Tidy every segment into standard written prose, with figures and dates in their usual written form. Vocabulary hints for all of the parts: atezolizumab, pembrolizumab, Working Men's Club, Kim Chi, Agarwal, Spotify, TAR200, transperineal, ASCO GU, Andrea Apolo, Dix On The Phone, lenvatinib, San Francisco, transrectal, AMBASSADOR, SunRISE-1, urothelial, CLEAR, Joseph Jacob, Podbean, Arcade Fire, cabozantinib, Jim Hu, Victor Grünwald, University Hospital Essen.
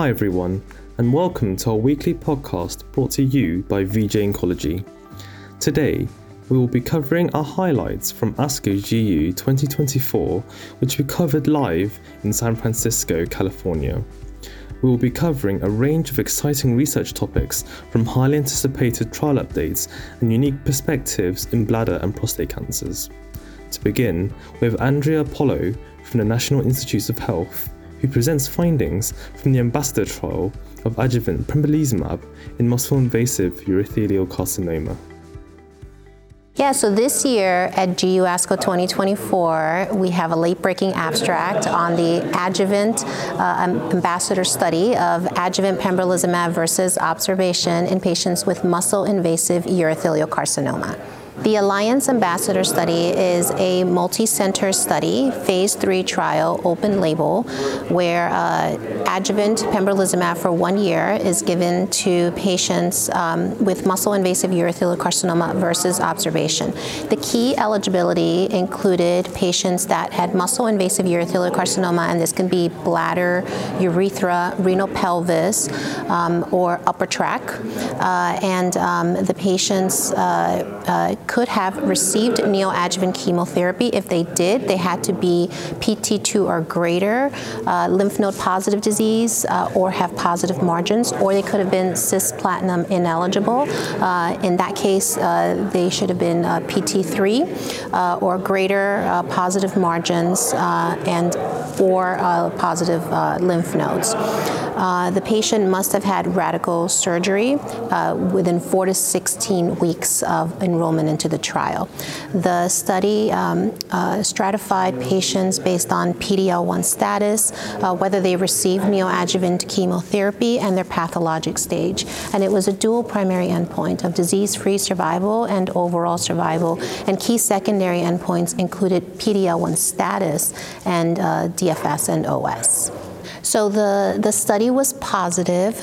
Hi everyone, and welcome to our weekly podcast brought to you by VJ Oncology. Today, we will be covering our highlights from ASCO GU 2024, which we covered live in San Francisco, California. We will be covering a range of exciting research topics from highly anticipated trial updates and unique perspectives in bladder and prostate cancers. To begin, we have Andrea Apolo from the National Institutes of Health, who presents findings from the AMBASSADOR trial of adjuvant pembrolizumab in muscle-invasive urothelial carcinoma. Yeah, so this year at GU ASCO 2024, we have a late-breaking abstract on the adjuvant AMBASSADOR study of adjuvant pembrolizumab versus observation in patients with muscle-invasive urothelial carcinoma. The Alliance AMBASSADOR study is a multi-center study, phase 3 trial, open label, where adjuvant pembrolizumab for 1 year is given to patients with muscle-invasive urothelial carcinoma versus observation. The key eligibility included patients that had muscle-invasive urothelial carcinoma, and this can be bladder, urethra, renal pelvis, or upper tract, the patients could have received neoadjuvant chemotherapy. If they did, they had to be PT2 or greater, lymph node positive disease, or have positive margins, or they could have been cisplatinum ineligible. In that case, they should have been PT3 or greater positive margins and positive lymph nodes. The patient must have had radical surgery within 4 to 16 weeks of enrollment into the trial. The study stratified patients based on PD-L1 status, whether they received neoadjuvant chemotherapy, and their pathologic stage. And it was a dual primary endpoint of disease-free survival and overall survival, and key secondary endpoints included PD-L1 status and DFS and OS. So the study was positive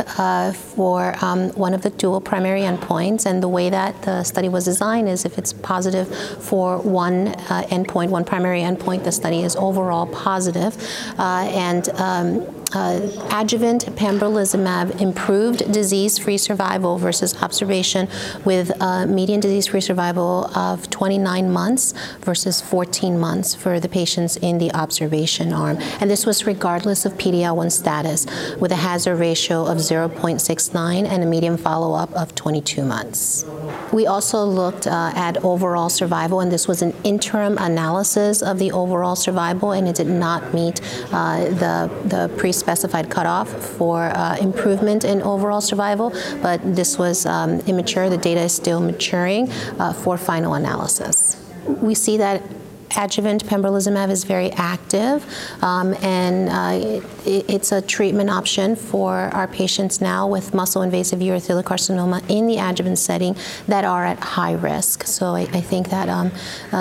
for one of the dual primary endpoints, and the way that the study was designed is if it's positive for one endpoint, one primary endpoint, the study is overall positive. Adjuvant pembrolizumab improved disease-free survival versus observation with median disease-free survival of 29 months versus 14 months for the patients in the observation arm. And this was regardless of PD-L1 status, with a hazard ratio of 0.69 and a median follow-up of 22 months. We also looked at overall survival, and this was an interim analysis of the overall survival, and it did not meet the pre-specified cutoff for improvement in overall survival, but this was immature. The data is still maturing for final analysis. We see that adjuvant pembrolizumab is very active, it's a treatment option for our patients now with muscle-invasive urothelial carcinoma in the adjuvant setting that are at high risk. So I think that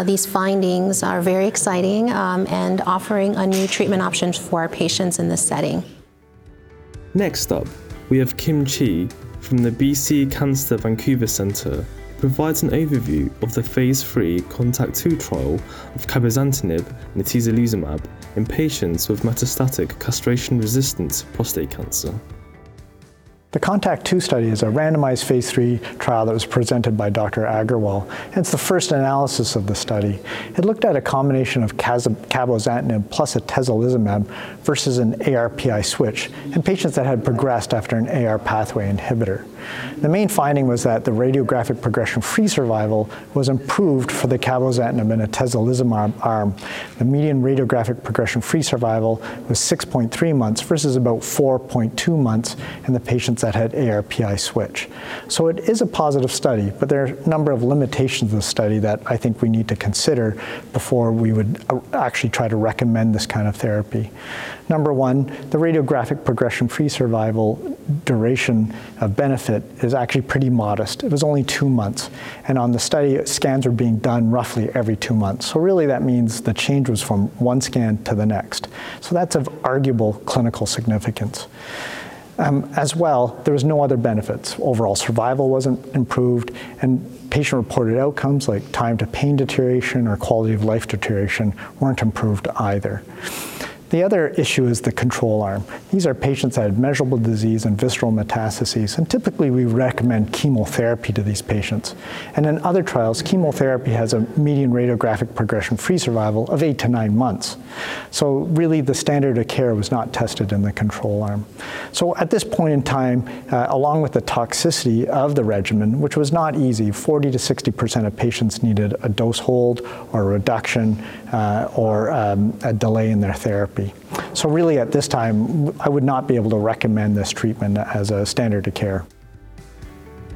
these findings are very exciting and offering a new treatment option for our patients in this setting. Next up, we have Kim Chi from the BC Cancer Vancouver Centre, provides an overview of the phase 3 CONTACT-2 trial of cabozantinib and atezolizumab in patients with metastatic castration-resistant prostate cancer. The CONTACT-2 study is a randomized phase 3 trial that was presented by Dr. Agarwal, and it's the first analysis of the study. It looked at a combination of cabozantinib plus atezolizumab versus an ARPI switch in patients that had progressed after an AR pathway inhibitor. The main finding was that the radiographic progression-free survival was improved for the cabozantinib and atezolizumab arm. The median radiographic progression-free survival was 6.3 months versus about 4.2 months in the patients that had ARPI switch. So it is a positive study, but there are a number of limitations of the study that I think we need to consider before we would actually try to recommend this kind of therapy. Number one, the radiographic progression-free survival duration of benefit is actually pretty modest. It was only 2 months. And on the study, scans were being done roughly every 2 months. So really that means the change was from one scan to the next. So that's of arguable clinical significance. As well, there was no other benefits. Overall survival wasn't improved, and patient-reported outcomes like time to pain deterioration or quality of life deterioration weren't improved either. The other issue is the control arm. These are patients that had measurable disease and visceral metastases, and typically we recommend chemotherapy to these patients. And in other trials, chemotherapy has a median radiographic progression-free survival of 8 to 9 months. So really the standard of care was not tested in the control arm. So at this point in time, along with the toxicity of the regimen, which was not easy, 40 to 60% of patients needed a dose hold or a reduction or a delay in their therapy. So really at this time, I would not be able to recommend this treatment as a standard of care.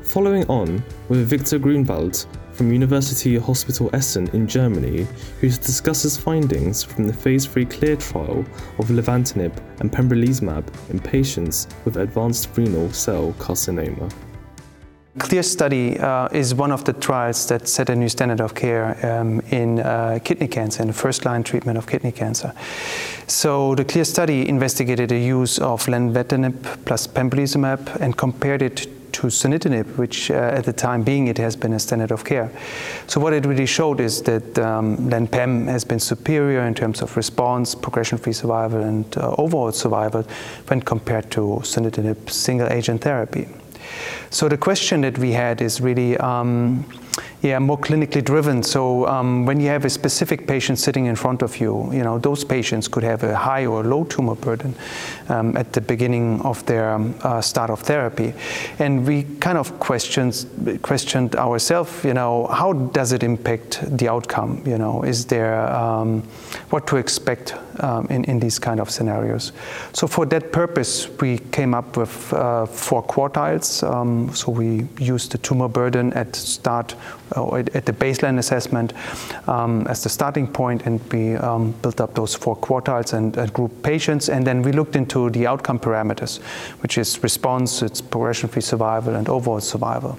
Following on with Victor Grünwald from University Hospital Essen in Germany, who discusses findings from the phase 3 CLEAR trial of lenvatinib and pembrolizumab in patients with advanced renal cell carcinoma. CLEAR study is one of the trials that set a new standard of care in kidney cancer, in the first-line treatment of kidney cancer. So the CLEAR study investigated the use of lenvatinib plus pembrolizumab and compared it to sunitinib, which at the time being it has been a standard of care. So what it really showed is that len-pem has been superior in terms of response, progression-free survival and overall survival when compared to sunitinib single-agent therapy. So the question that we had is really more clinically driven. So when you have a specific patient sitting in front of you, you know, those patients could have a high or low tumor burden at the beginning of their start of therapy. And we kind of questioned ourselves, you know, how does it impact the outcome? You know, is there what to expect in these kind of scenarios? So for that purpose, we came up with 4 quartiles. So we used the tumor burden at start, at the baseline assessment as the starting point, and we built up those 4 quartiles and grouped patients, and then we looked into the outcome parameters, which is response, it's progression-free survival, and overall survival.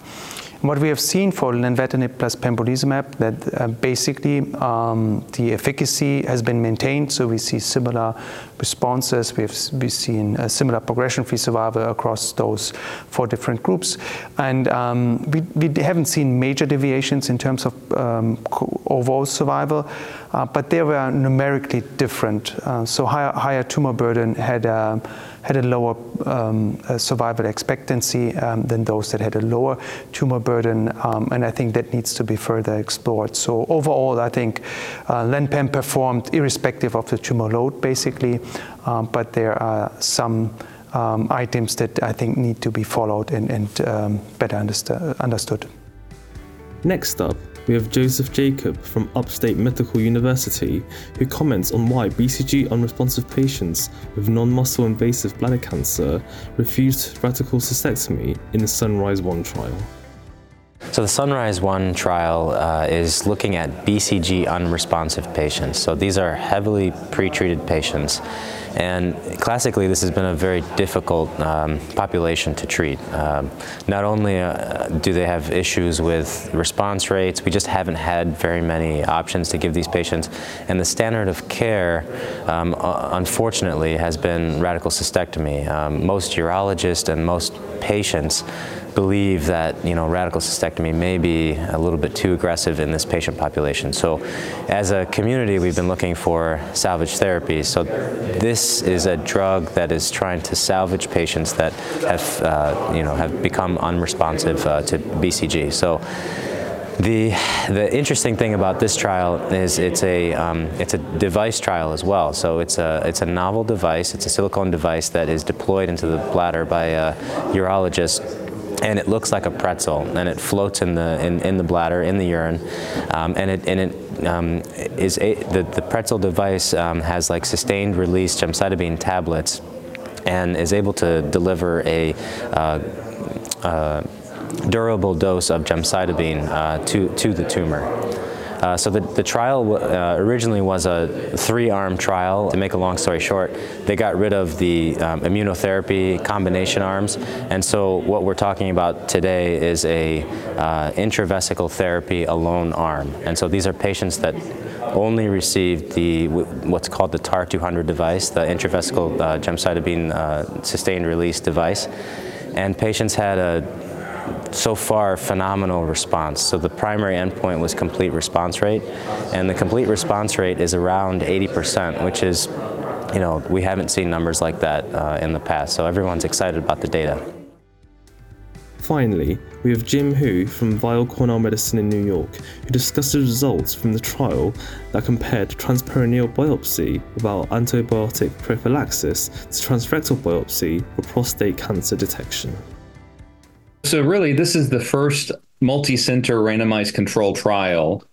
And what we have seen for lenvatinib plus pembrolizumab, that basically the efficacy has been maintained, so we see similar responses, we've seen a similar progression-free survival across those 4 different groups, and we haven't seen major deviations in terms of overall survival, but they were numerically different. So higher tumor burden had a lower survival expectancy than those that had a lower tumor burden, and I think that needs to be further explored. So overall, I think len-pem performed irrespective of the tumor load, basically, but there are some items that I think need to be followed and better understood. Next up, we have Joseph Jacob from Upstate Medical University, who comments on why BCG unresponsive patients with non-muscle invasive bladder cancer refused radical cystectomy in the SunRISE-1 trial. So the SunRISE-1 trial is looking at BCG unresponsive patients. So these are heavily pretreated patients, and classically this has been a very difficult population to treat. Not only do they have issues with response rates, we just haven't had very many options to give these patients, and the standard of care unfortunately has been radical cystectomy. Most urologists and most patients believe that, you know, radical cystectomy may be a little bit too aggressive in this patient population. So as a community, we've been looking for salvage therapies. So this is a drug that is trying to salvage patients that have become unresponsive to BCG. So the interesting thing about this trial is it's a device trial as well. So it's a novel device. It's a silicone device that is deployed into the bladder by a urologist, and it looks like a pretzel, and it floats in the bladder, in the urine, and the pretzel device has like sustained release gemcitabine tablets, and is able to deliver a durable dose of gemcitabine to the tumor. So the trial originally was a 3-arm trial. To make a long story short, they got rid of the immunotherapy combination arms, and so what we're talking about today is a intravesical therapy alone arm. And so these are patients that only received what's called the TAR200 device, the intravesical gemcitabine sustained release device, and patients had a so far phenomenal response. So the primary endpoint was complete response rate, and the complete response rate is around 80%, which is you know, we haven't seen numbers like that in the past, so everyone's excited about the data. Finally, we have Jim Hu from Weill Cornell Medicine in New York, who discussed the results from the trial that compared transperineal biopsy without antibiotic prophylaxis to transrectal biopsy for prostate cancer detection. So really, this is the first multi-center randomized controlled trial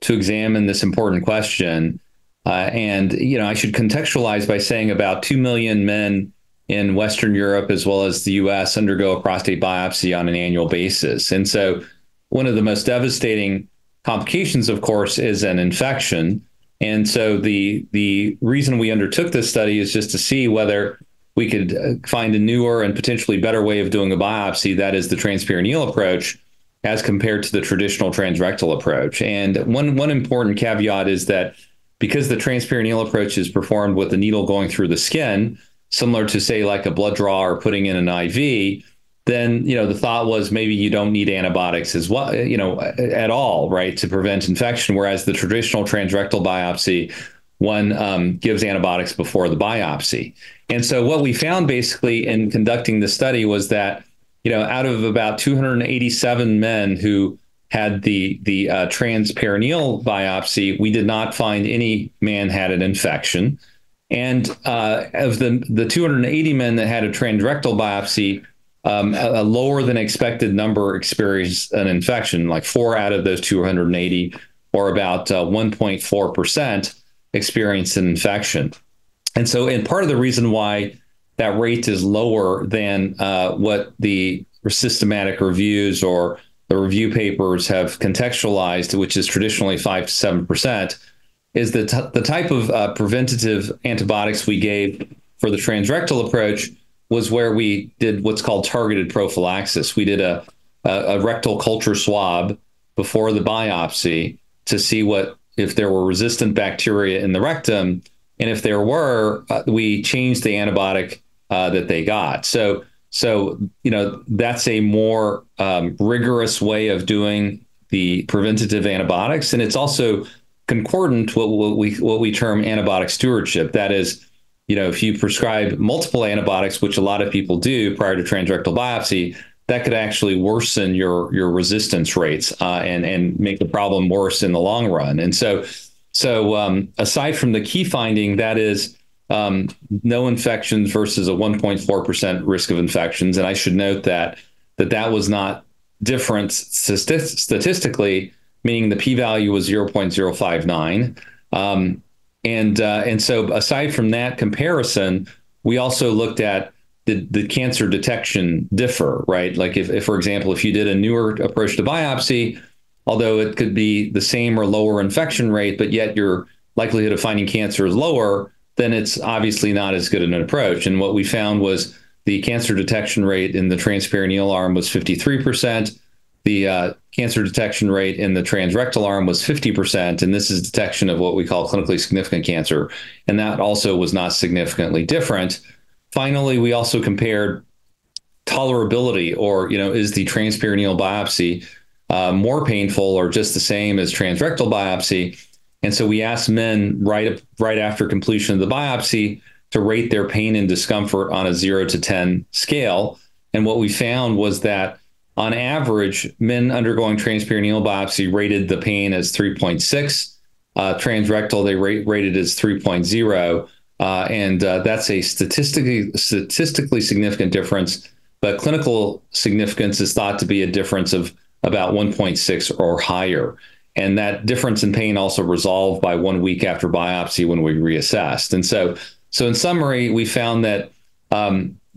to examine this important question. And, you know, I should contextualize by saying about 2 million men in Western Europe, as well as the US, undergo a prostate biopsy on an annual basis. And so one of the most devastating complications, of course, is an infection. And so the reason we undertook this study is just to see whether we could find a newer and potentially better way of doing a biopsy, that is the transperineal approach, as compared to the traditional transrectal approach. And one important caveat is that because the transperineal approach is performed with a needle going through the skin, similar to, say, like a blood draw or putting in an IV, then, you know, the thought was maybe you don't need antibiotics as well, you know, at all, right, to prevent infection. Whereas the traditional transrectal biopsy, one gives antibiotics before the biopsy. And so what we found basically in conducting the study was that, you know, out of about 287 men who had the transperineal biopsy, we did not find any man had an infection. And of the 280 men that had a transrectal biopsy, a lower than expected number experienced an infection, like 4 out of those 280, or about 1.4% experienced an infection. And so, and part of the reason why that rate is lower than what the systematic reviews or the review papers have contextualized, which is traditionally 5 to 7%, is the type of preventative antibiotics we gave for the transrectal approach was where we did what's called targeted prophylaxis. We did a rectal culture swab before the biopsy to see if there were resistant bacteria in the rectum, and if there were, we changed the antibiotic that they got. So you know, that's a more rigorous way of doing the preventative antibiotics, and it's also concordant to what we term antibiotic stewardship. That is, you know, if you prescribe multiple antibiotics, which a lot of people do prior to transrectal biopsy, that could actually worsen your resistance rates and make the problem worse in the long run. And so aside from the key finding, that is no infections versus a 1.4% risk of infections, and I should note that was not different statistically. Meaning the p-value was 0.059. And so aside from that comparison, we also looked at did cancer detection differ, right? Like if, for example, if you did a newer approach to biopsy, although it could be the same or lower infection rate, but yet your likelihood of finding cancer is lower, then it's obviously not as good an approach. And what we found was the cancer detection rate in the transperineal arm was 53%. The cancer detection rate in the transrectal arm was 50%, and this is detection of what we call clinically significant cancer, and that also was not significantly different. Finally, we also compared tolerability, or, you know, is the transperineal biopsy more painful or just the same as transrectal biopsy? And so we asked men right after completion of the biopsy to rate their pain and discomfort on a 0 to 10 scale, and what we found was that on average, men undergoing transperineal biopsy rated the pain as 3.6. Transrectal, they rated as 3.0. And that's a statistically significant difference, but clinical significance is thought to be a difference of about 1.6 or higher. And that difference in pain also resolved by 1 week after biopsy when we reassessed. And so in summary, we found that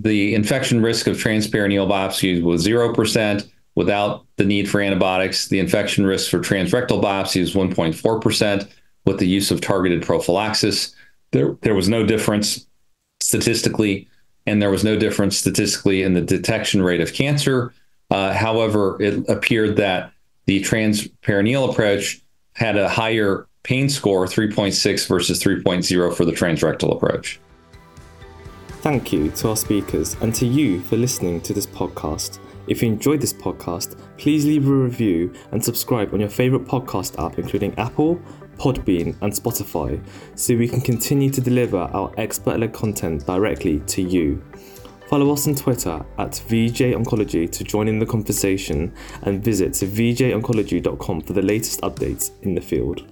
the infection risk of transperineal biopsies was 0% without the need for antibiotics. The infection risk for transrectal biopsy is 1.4% with the use of targeted prophylaxis. There was no difference statistically, and there was no difference statistically in the detection rate of cancer. However, it appeared that the transperineal approach had a higher pain score, 3.6 versus 3.0 for the transrectal approach. Thank you to our speakers and to you for listening to this podcast. If you enjoyed this podcast, please leave a review and subscribe on your favourite podcast app, including Apple, Podbean and Spotify so we can continue to deliver our expert-led content directly to you. Follow us on Twitter at VJ Oncology to join in the conversation and visit vjoncology.com for the latest updates in the field.